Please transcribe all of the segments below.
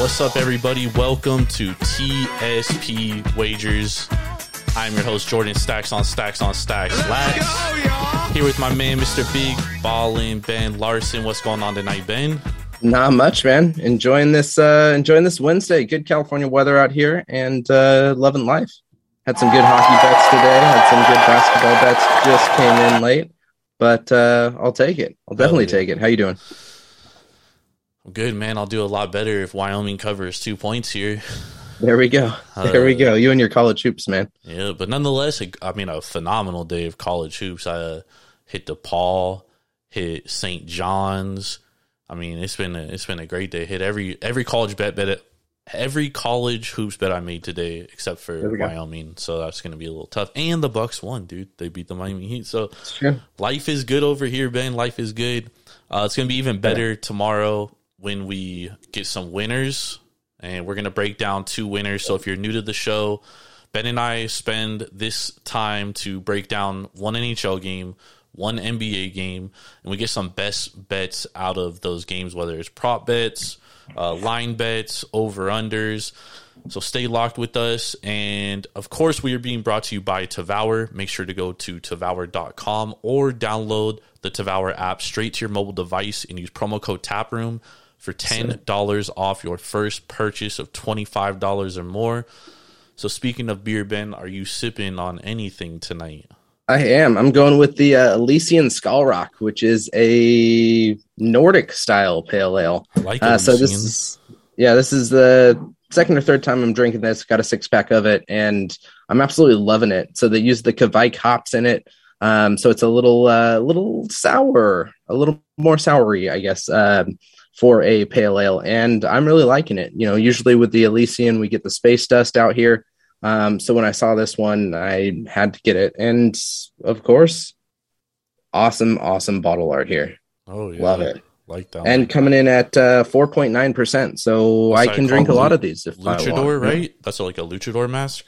What's up, everybody? Welcome to TSP Wagers. I'm your host, Jordan Stacks on Stacks on Stacks. Let's go, y'all. Here with my man, Mr. Big Ballin' Ben Larson. What's going on tonight, Ben? Not much, man. Enjoying this Wednesday. Good California weather out here, and loving life. Had some good hockey bets today. Had some good basketball bets. Just came in late, but I'll take it. I'll definitely take it. How you doing? Good, man. I'll do a lot better if Wyoming covers 2 points here. There we go. There we go. You and your college hoops, man. Yeah, but nonetheless, I mean, a phenomenal day of college hoops. I hit DePaul, hit St. John's. I mean, it's been a great day. Hit every college bet every college hoops bet I made today except for Wyoming. So that's going to be a little tough. And the Bucks won, dude. They beat the Miami Heat. So life is good over here, Ben. Life is good. It's going to be even better tomorrow when we get some winners, and we're going to break down two winners. So if you're new to the show, Ben and I spend this time to break down one NHL game, one NBA game, and we get some best bets out of those games, whether it's prop bets, line bets, over-unders. So stay locked with us. And, of course, we are being brought to you by Tavour. Make sure to go to Tavour.com or download the Tavour app straight to your mobile device and use promo code TAPROOM for $10 off your first purchase of $25 or more. So speaking of beer, Ben, are you sipping on anything tonight? I am. I'm going with the Elysian Skullrock, which is a Nordic-style pale ale. I like Elysian. This is the second or third time I'm drinking this. Got a six-pack of it, and I'm absolutely loving it. So they use the Kvike hops in it. So it's a little sour, a little more soury, I guess, for a pale ale, and I'm really liking it. You know, usually with the Elysian, we get the space dust out here. So when I saw this one, I had to get it. And of course, awesome bottle art here. Oh, yeah. Love it. Like that. And coming in at 4.9%. So I can drink a lot of these. If luchador, right? That's like a luchador mask.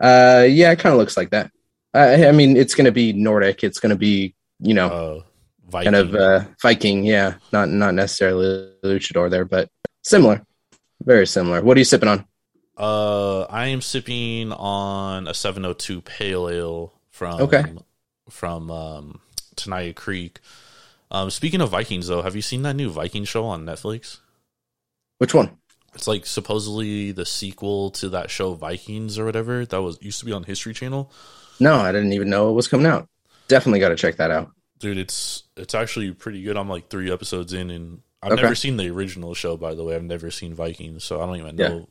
Yeah, it kind of looks like that. I mean, it's going to be Nordic. It's going to be, you know, Viking. Kind of Viking. Yeah. Not necessarily luchador there, but similar, very similar. What are you sipping on? I am sipping on a 702 pale ale from Tania Creek. Speaking of Vikings, though, have you seen that new Viking show on Netflix? Which one? It's like supposedly the sequel to that show Vikings or whatever that was used to be on History Channel. No, I didn't even know it was coming out. Definitely got to check that out, dude. It's actually pretty good. I'm like 3 episodes in, and I've never seen the original show. By the way, I've never seen Vikings, so I don't even know.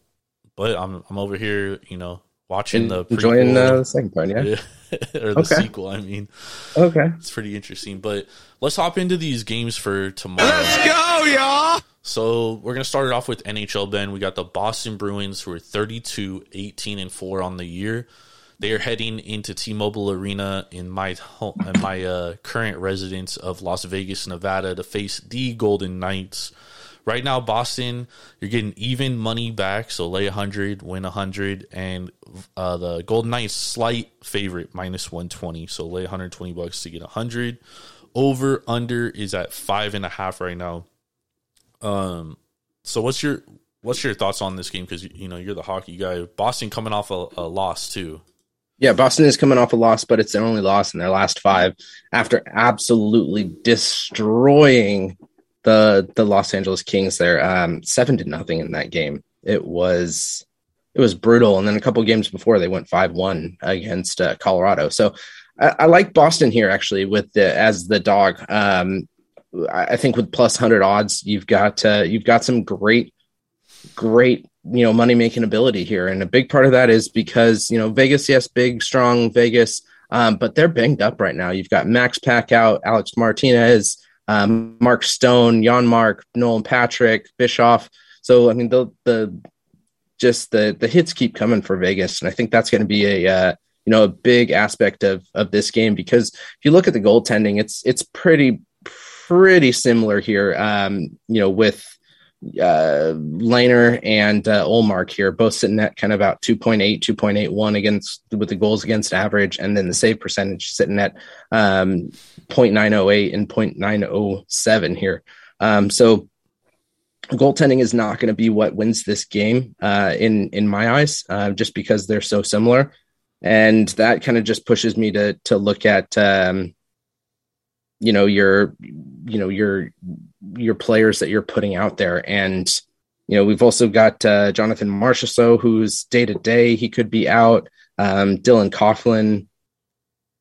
But I'm over here, you know, watching the prequel. Enjoying the second part, yeah? Or the sequel, I mean. Okay. It's pretty interesting. But let's hop into these games for tomorrow. Let's go, y'all! So we're going to start it off with NHL, Ben. We got the Boston Bruins, who are 32-18-4 on the year. They are heading into T-Mobile Arena in my home, in my current residence of Las Vegas, Nevada, to face the Golden Knights. Right now, Boston, you're getting even money back, so lay 100, win 100, and the Golden Knights, slight favorite, minus 120, so lay $120 to get 100. Over, under is at 5.5 right now. So what's your thoughts on this game? Because, you know, you're the hockey guy. Boston coming off a loss, too. Yeah, Boston is coming off a loss, but it's their only loss in their last 5 after absolutely destroying the Los Angeles Kings there, 7-0 in that game. It was brutal. And then a couple games before, they went 5-1 against Colorado. So I like Boston here actually as the dog. I think with +100 odds, you've got some great, you know, money making ability here, and a big part of that is because, you know, Vegas, yes, big strong Vegas, but they're banged up right now. You've got Max Packout, Alex Martinez. Mark Stone, Janmark, Nolan Patrick, Bischoff. So I mean, the hits keep coming for Vegas, and I think that's going to be a big aspect of this game, because if you look at the goaltending, it's pretty similar here. You know, with Lainer and Olmark here, both sitting at kind of about 2.8, 2.81 with the goals against average, and then the save percentage sitting at 0.908 and 0.907 here. So goaltending is not going to be what wins this game in my eyes, just because they're so similar. And that kind of just pushes me to look at, your players that you're putting out there. And, you know, we've also got Jonathan Marchessault, who's day to day, he could be out. Dylan Coughlin,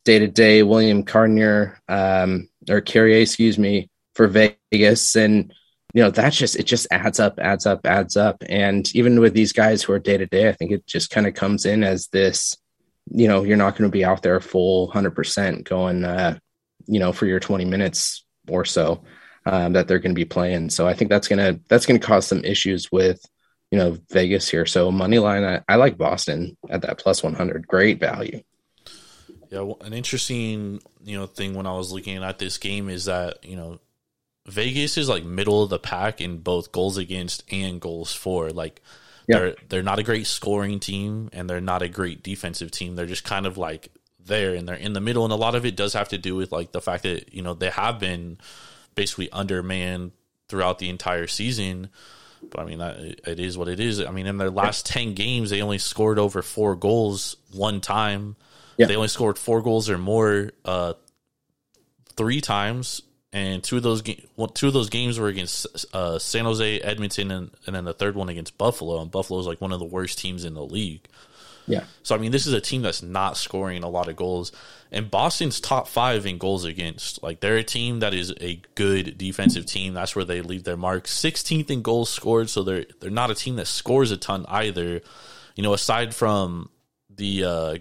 day to day, William Carnier, or Carrier, excuse me, for Vegas. And, you know, that's just, it just adds up. And even with these guys who are day to day, I think it just kind of comes in as this, you know, you're not going to be out there full 100% going, for your 20 minutes or so that they're going to be playing. So I think that's going to cause some issues with, you know, Vegas here. So money line, I like Boston at that +100, great value. Yeah. Well, an interesting, thing when I was looking at this game is that, Vegas is like middle of the pack in both goals against and goals for. Like, yeah, they're not a great scoring team and they're not a great defensive team. They're just kind of like there and they're in the middle. And a lot of it does have to do with like the fact that, they have been basically undermanned throughout the entire season. But I mean, it is what it is. I mean, in their last 10 games, they only scored over 4 goals one time. Yeah. They only scored 4 goals or more 3 times. And two of those games were against San Jose, Edmonton, and then the third one against Buffalo. And Buffalo is like one of the worst teams in the league. Yeah. So, I mean, this is a team that's not scoring a lot of goals. And Boston's top 5 in goals against. Like, they're a team that is a good defensive team. That's where they leave their mark. 16th in goals scored, so they're not a team that scores a ton either. Aside from the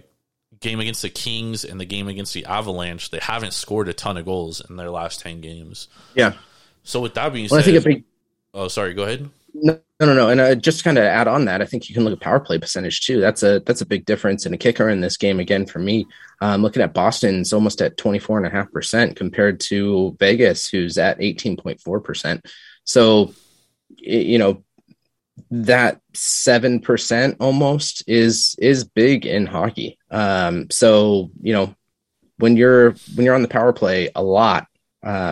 game against the Kings and the game against the Avalanche, they haven't scored a ton of goals in their last 10 games. Yeah. So with that being said, I think oh, sorry, go ahead. No. And just kind of add on that, I think you can look at power play percentage too. That's a big difference in a kicker in this game. Again, for me, looking at Boston's almost at 24.5% compared to Vegas, who's at 18.4%. So, that 7% almost is big in hockey. So, when you're on the power play a lot,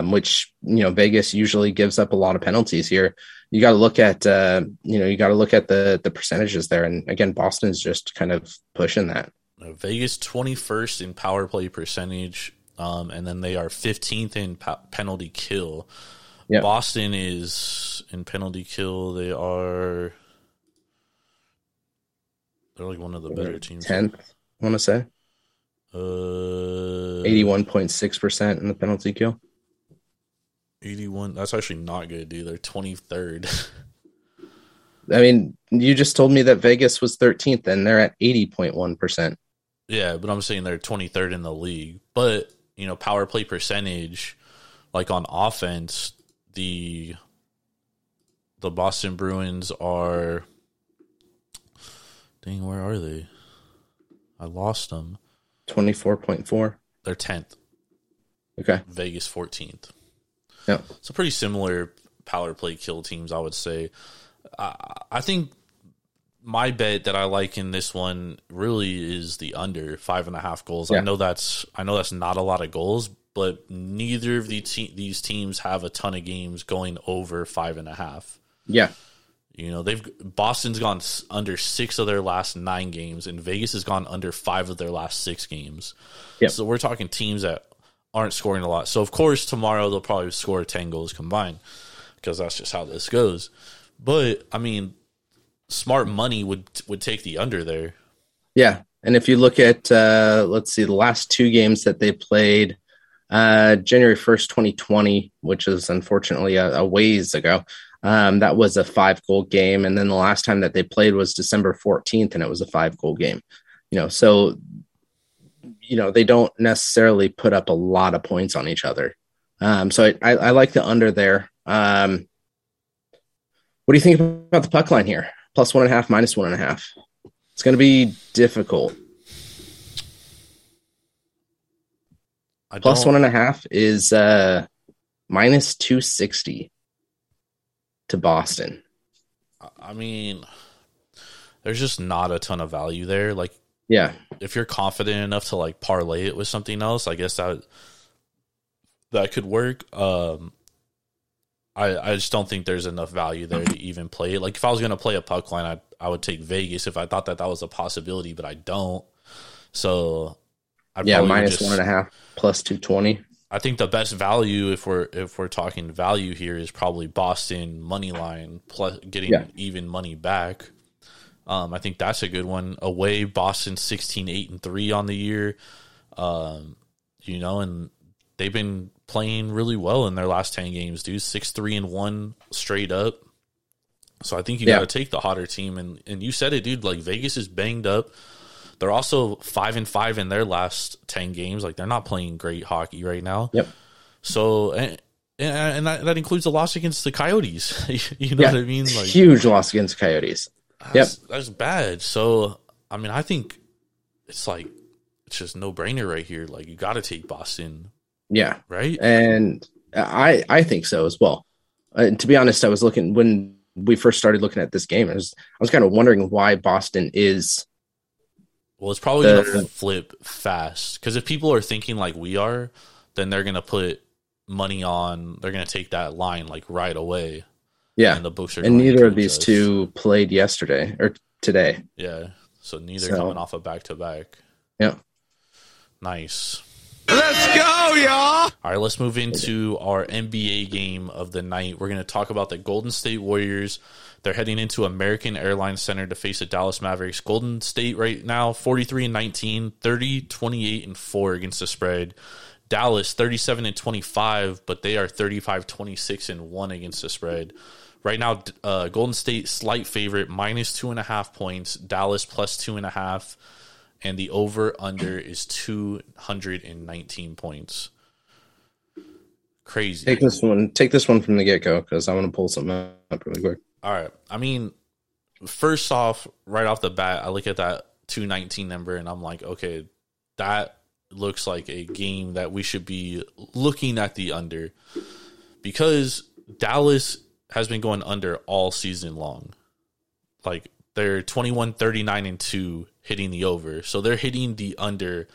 which, Vegas usually gives up a lot of penalties here, you got to look at, the percentages there. And again, Boston's just kind of pushing that. Vegas 21st in power play percentage. And then they are 15th in penalty kill. Yep. Boston is in penalty kill. They're like one of the better teams. 10th, I want to say. 81.6% in the penalty kill. 81. That's actually not good, dude. They're 23rd. I mean, you just told me that Vegas was 13th, and they're at 80.1%. Yeah, but I'm saying they're 23rd in the league. But, power play percentage, like on offense, the Boston Bruins are, dang, where are they? I lost them. 24.4. They're 10th. Okay. Vegas 14th. Yeah. So pretty similar power play kill teams, I would say. I think my bet that I like in this one really is the under 5.5 goals. Yeah. I know that's not a lot of goals, but neither of these teams have a ton of games going over 5.5. Yeah. Boston's gone under 6 of their last 9 games, and Vegas has gone under 5 of their last 6 games. Yep. So we're talking teams that aren't scoring a lot. So, of course, tomorrow they'll probably score 10 goals combined because that's just how this goes. But, I mean, smart money would take the under there. Yeah, and if you look at, the last 2 games that they played, January 1st, 2020, which is unfortunately a ways ago, that was a 5-goal game. And then the last time that they played was December 14th, and it was a 5-goal game, so, they don't necessarily put up a lot of points on each other. So I like the under there. What do you think about the puck line here? +1.5, -1.5. It's going to be difficult. +1.5 is -260 to Boston. I mean, there's just not a ton of value there. Like, yeah, if you're confident enough to like parlay it with something else, I guess that could work. I just don't think there's enough value there to even play it. Like, if I was going to play a puck line, I would take Vegas if I thought that was a possibility, but I don't. So, I'd minus 1.5, plus 220. I think the best value, if we're talking value here, is probably Boston money line plus getting even money back. I think that's a good one. Away, Boston 16-8-3 on the year, and they've been playing really well in their last 10 games, dude. 6-3-1 straight up. So I think you got to take the hotter team, and you said it, dude. Like, Vegas is banged up. They're also 5-5 in their last 10 games. Like, they're not playing great hockey right now. Yep. So, and that includes a loss against the Coyotes. You know what I mean? Like, huge loss against Coyotes. That's bad. So, I mean, I think it's just no-brainer right here. Like, you got to take Boston. Yeah. Right? And I think so as well. To be honest, I was looking when we first started looking at this game, I was kind of wondering why Boston is... Well, it's probably going to flip fast, because if people are thinking like we are, then they're going to put money on, they're going to take that line like right away. Yeah. And the books are. And neither of these two played yesterday or today. Yeah. So neither coming off a back-to-back. Yeah. Nice. Let's go, y'all. All right, let's move into our NBA game of the night. We're going to talk about the Golden State Warriors. They're heading into American Airlines Center to face the Dallas Mavericks. Golden State right now, 43-19, 30-28-4 against the spread. Dallas, 37-25, but they are 35-26-1 against the spread. Right now, Golden State, slight favorite, minus 2.5 points. Dallas, plus 2.5. And the over-under is 219 points. Crazy. Take this one from the get-go, because I want to pull something up really quick. All right. I mean, first off, right off the bat, I look at that 219 number, and I'm like, okay, that looks like a game that we should be looking at the under, because Dallas has been going under all season long. Like, they're 21-39-2 hitting the over. So they're hitting the under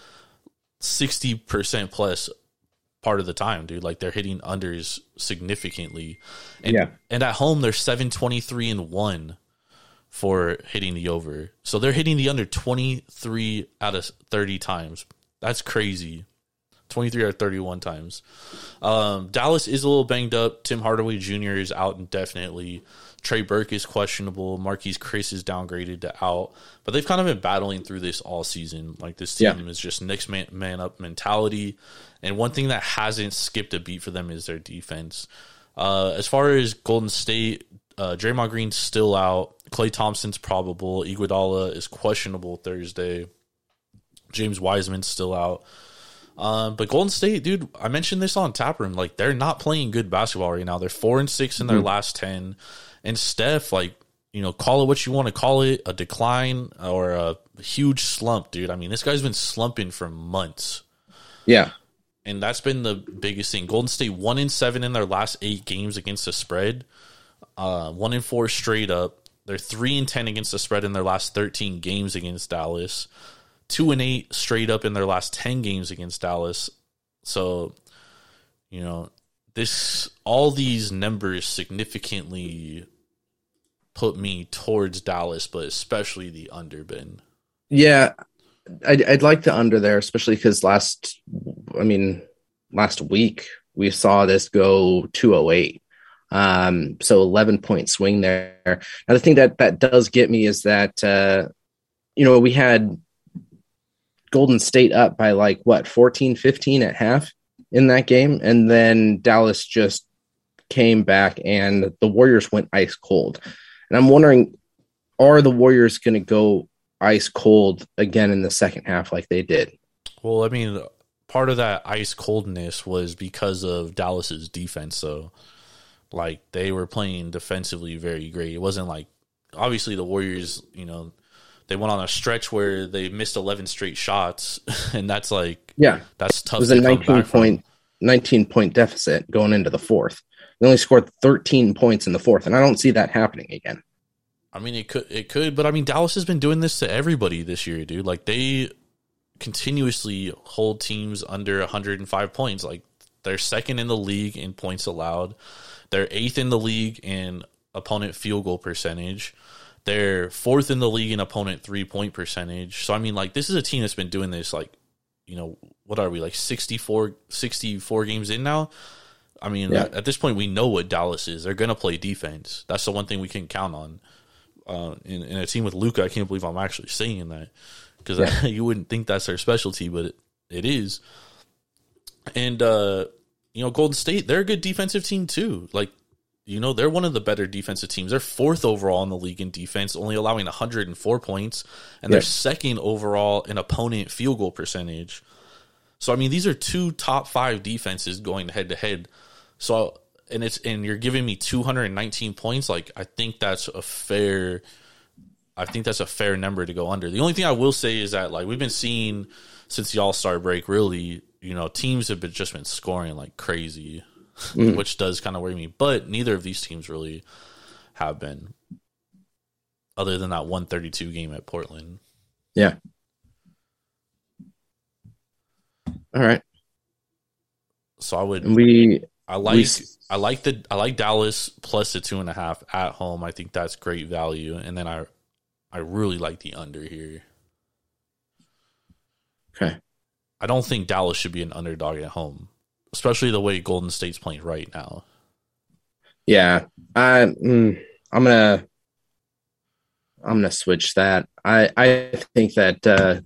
60% plus part of the time, dude. Like, they're hitting unders significantly. And at home, they're 7-23-1 for hitting the over. So they're hitting the under 23 out of 30 times. That's crazy. 23 out of 31 times. Dallas is a little banged up. Tim Hardaway Jr. is out indefinitely. Trey Burke is questionable. Marquise Chris is downgraded to out. But they've kind of been battling through this all season. Like, this team is just next man up mentality. And one thing that hasn't skipped a beat for them is their defense. As far as Golden State, Draymond Green's still out. Klay Thompson's probable. Iguodala is questionable Thursday. James Wiseman's still out. But Golden State, dude, I mentioned this on Taproom. Like, they're not playing good basketball right now. They're 4-6 in their last 10. And Steph, like, call it what you want to call it, a decline or a huge slump, dude. I mean, this guy's been slumping for months. Yeah. And that's been the biggest thing. Golden State 1-7 in their last 8 games against the spread. 1-4 straight up. They're 3-10 against the spread in their last 13 games against Dallas. 2-8 straight up in their last 10 games against Dallas. So, all these numbers significantly put me towards Dallas, but especially the under, Ben. Yeah, I'd like the under there, especially because last week we saw this go 208. So 11-point swing there. Now, the thing that does get me is that, we had Golden State up by 14-15 at half in that game, and then Dallas just came back and the Warriors went ice cold. And I'm wondering, are the Warriors going to go ice cold again in the second half like they did? Well, I mean, part of that ice coldness was because of Dallas's defense, though. Like, they were playing defensively very great. It wasn't like, obviously the Warriors, they went on a stretch where they missed 11 straight shots, and that's that's tough. It was a 19-point deficit going into the fourth. They only scored 13 points in the fourth, and I don't see that happening again. I mean, it could, but I mean, Dallas has been doing this to everybody this year, dude. Like, they continuously hold teams under 105 points. Like, They're second in the league in points allowed. They're eighth in the league in opponent field goal percentage. They're fourth in the league in opponent three-point percentage. So, I mean, like, this is a team that's been doing this, like, you know, what are we, like 64 games in now? I mean, yeah. At this point, we know what Dallas is. They're going to play defense. That's the one thing we can count on. In a team with Luka, I can't believe I'm actually saying that because you wouldn't think that's their specialty, but it is. And, you know, Golden State, they're a good defensive team too. Like, you know, they're one of the better defensive teams. They're fourth overall in the league in defense, only allowing 104 points, and they're second overall in opponent field goal percentage. So, I mean, these are two top five defenses going head-to-head. So, and you're giving me 219 points. Like, I think that's a fair number to go under. The only thing I will say is that, like, we've been seeing since the All-Star break, really, you know, teams have just been scoring like crazy. Which does kind of worry me, but neither of these teams really have been, other than that 132 game at Portland. Yeah. All right. So I like Dallas plus the 2.5 at home. I think that's great value, and then I really like the under here. Okay. I don't think Dallas should be an underdog at home, especially the way Golden State's playing right now. Yeah, I'm gonna switch that. I think that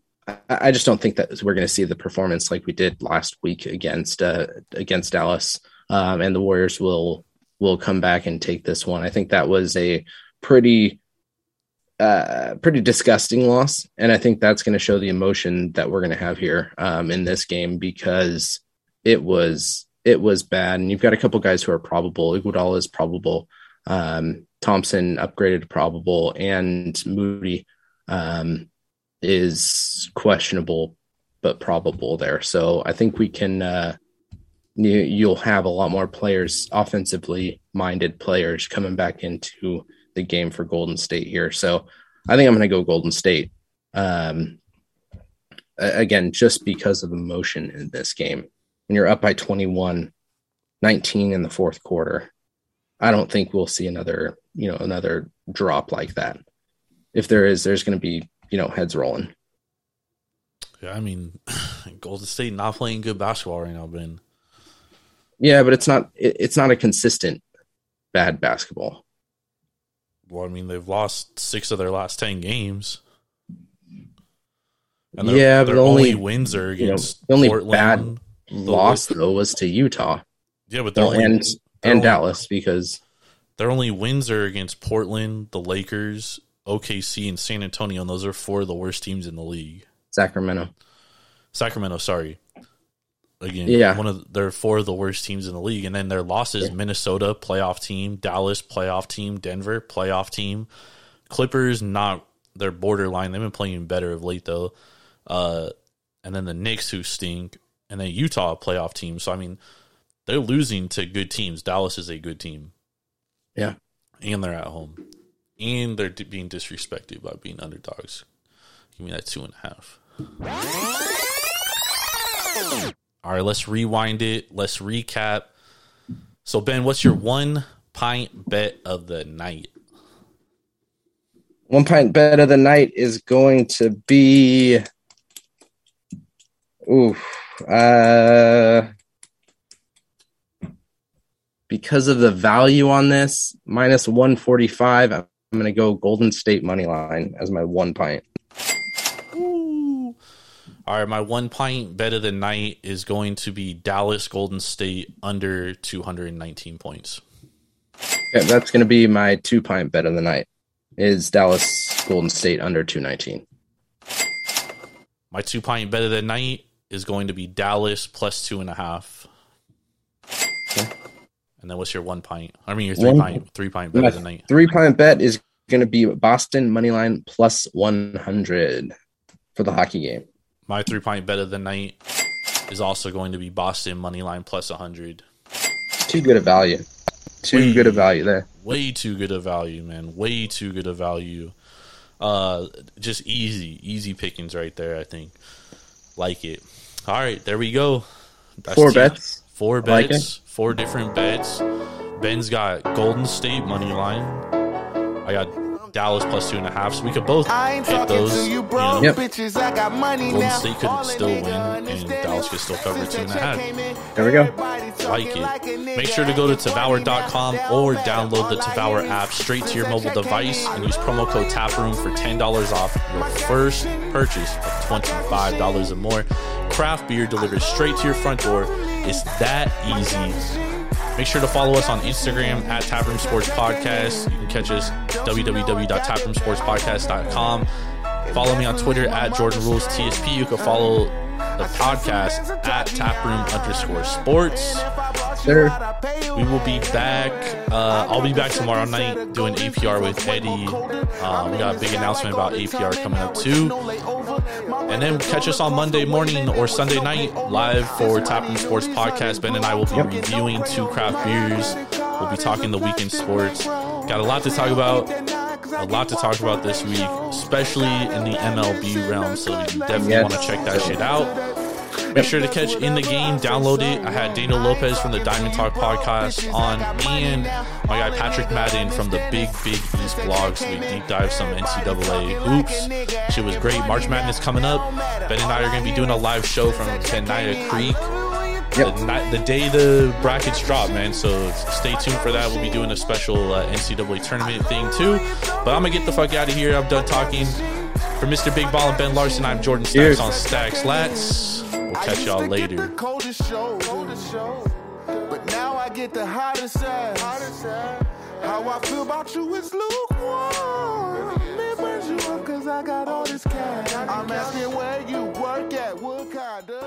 I just don't think that we're gonna see the performance like we did last week against Dallas. And the Warriors will come back and take this one. I think that was a pretty disgusting loss, and I think that's gonna show the emotion that we're gonna have here in this game, because It was bad, and you've got a couple guys who are probable. Iguodala is probable. Thompson upgraded to probable, and Moody is questionable but probable there. So I think we can. You'll have a lot more players, offensively minded players, coming back into the game for Golden State here. So I think I'm going to go Golden State again, just because of emotion in this game. When you're up by 21-19 in the fourth quarter, I don't think we'll see another drop like that. If there is, there's going to be, heads rolling. Yeah, I mean, Golden State not playing good basketball right now, Ben. Yeah, but it's not a consistent bad basketball. Well, I mean, they've lost 6 of their last 10 games. And their only wins are against Portland. Bad loss, though, was to Utah. Yeah, but and Dallas, because their only wins are against Portland, the Lakers, OKC, and San Antonio, and those are 4 of the worst teams in the league. Sacramento, sorry. Again, yeah. They're 4 of the worst teams in the league, and then their losses, Minnesota, playoff team, Dallas, playoff team, Denver, playoff team, Clippers, not their borderline. They've been playing better of late, though. And then the Knicks, who stink. And then Utah, playoff team. So, I mean, they're losing to good teams. Dallas is a good team. Yeah. And they're at home. And they're being disrespected by being underdogs. Give me that 2.5. All right, let's rewind it. Let's recap. So, Ben, what's your 1 pint bet of the night? 1 pint bet of the night is going to be... Oof. Because of the value on this, minus 145, I'm going to go Golden State money line as my 1 pint. Ooh. All right, my 1 pint bet of the night is going to be Dallas Golden State under 219 points. Yeah, that's going to be my 2 pint bet of the night, is Dallas Golden State under 219. My 2 pint bet of the night is going to be Dallas plus 2.5. Okay. And then what's your 1 pint? I mean, your 3 pint. 3 pint bet of the night. 3 pint bet is going to be Boston money line plus 100 for the hockey game. My 3 pint bet of the night is also going to be Boston money line plus 100. Too good a value. Too good a value there. Way too good a value, man. Way too good a value. Just easy pickings right there, I think. Like it. All right, there we go. That's 4 bets. Four bets, like four different bets. Ben's got Golden State money line. I got Dallas +2.5, so we could both hit those. You know, yep. Golden State could still win, and Dallas could still cover 2.5. There we go. Like it. Make sure to go to Tavour.com or download the Tavour app straight to your mobile device and use promo code TAPROOM for $10 off your first purchase of $25 or more. Craft beer delivered straight to your front door. It's that easy. Make sure to follow us on Instagram at Taproom Sports Podcast. You can catch us www.taproomsportspodcast.com. Follow me on Twitter at Jordan Rules TSP. You can follow the podcast at Taproom_Sports. Sure. We will be back. I'll be back tomorrow night doing APR with Eddie. We got a big announcement about APR coming up too. And then catch us on Monday morning or Sunday night live for Taproom Sports Podcast. Ben and I will be reviewing 2 craft beers. We'll be talking the weekend sports. Got a lot to talk about. A lot to talk about this week, especially in the MLB realm. So you definitely want to check that shit out. Make sure to catch In the Game. Download it. I had Daniel Lopez from the Diamond Talk podcast on, and my guy Patrick Madden from the Big East blog. So we deep dive some NCAA hoops. Shit was great. March Madness coming up. Ben and I are going to be doing a live show from Tania Creek the day the brackets drop, man. So stay tuned for that. We'll be doing a special NCAA tournament thing too. But I'm going to get the fuck out of here. I'm done talking. For Mr. Big Ball and Ben Larson, I'm Jordan Stacks on Stacks Lats. We'll catch y'all later. The coldest show, but now I get the hottest side. How I feel about you is lukewarm. It burns you up 'cause I got all this cash. I'm asking where you work at, what kind of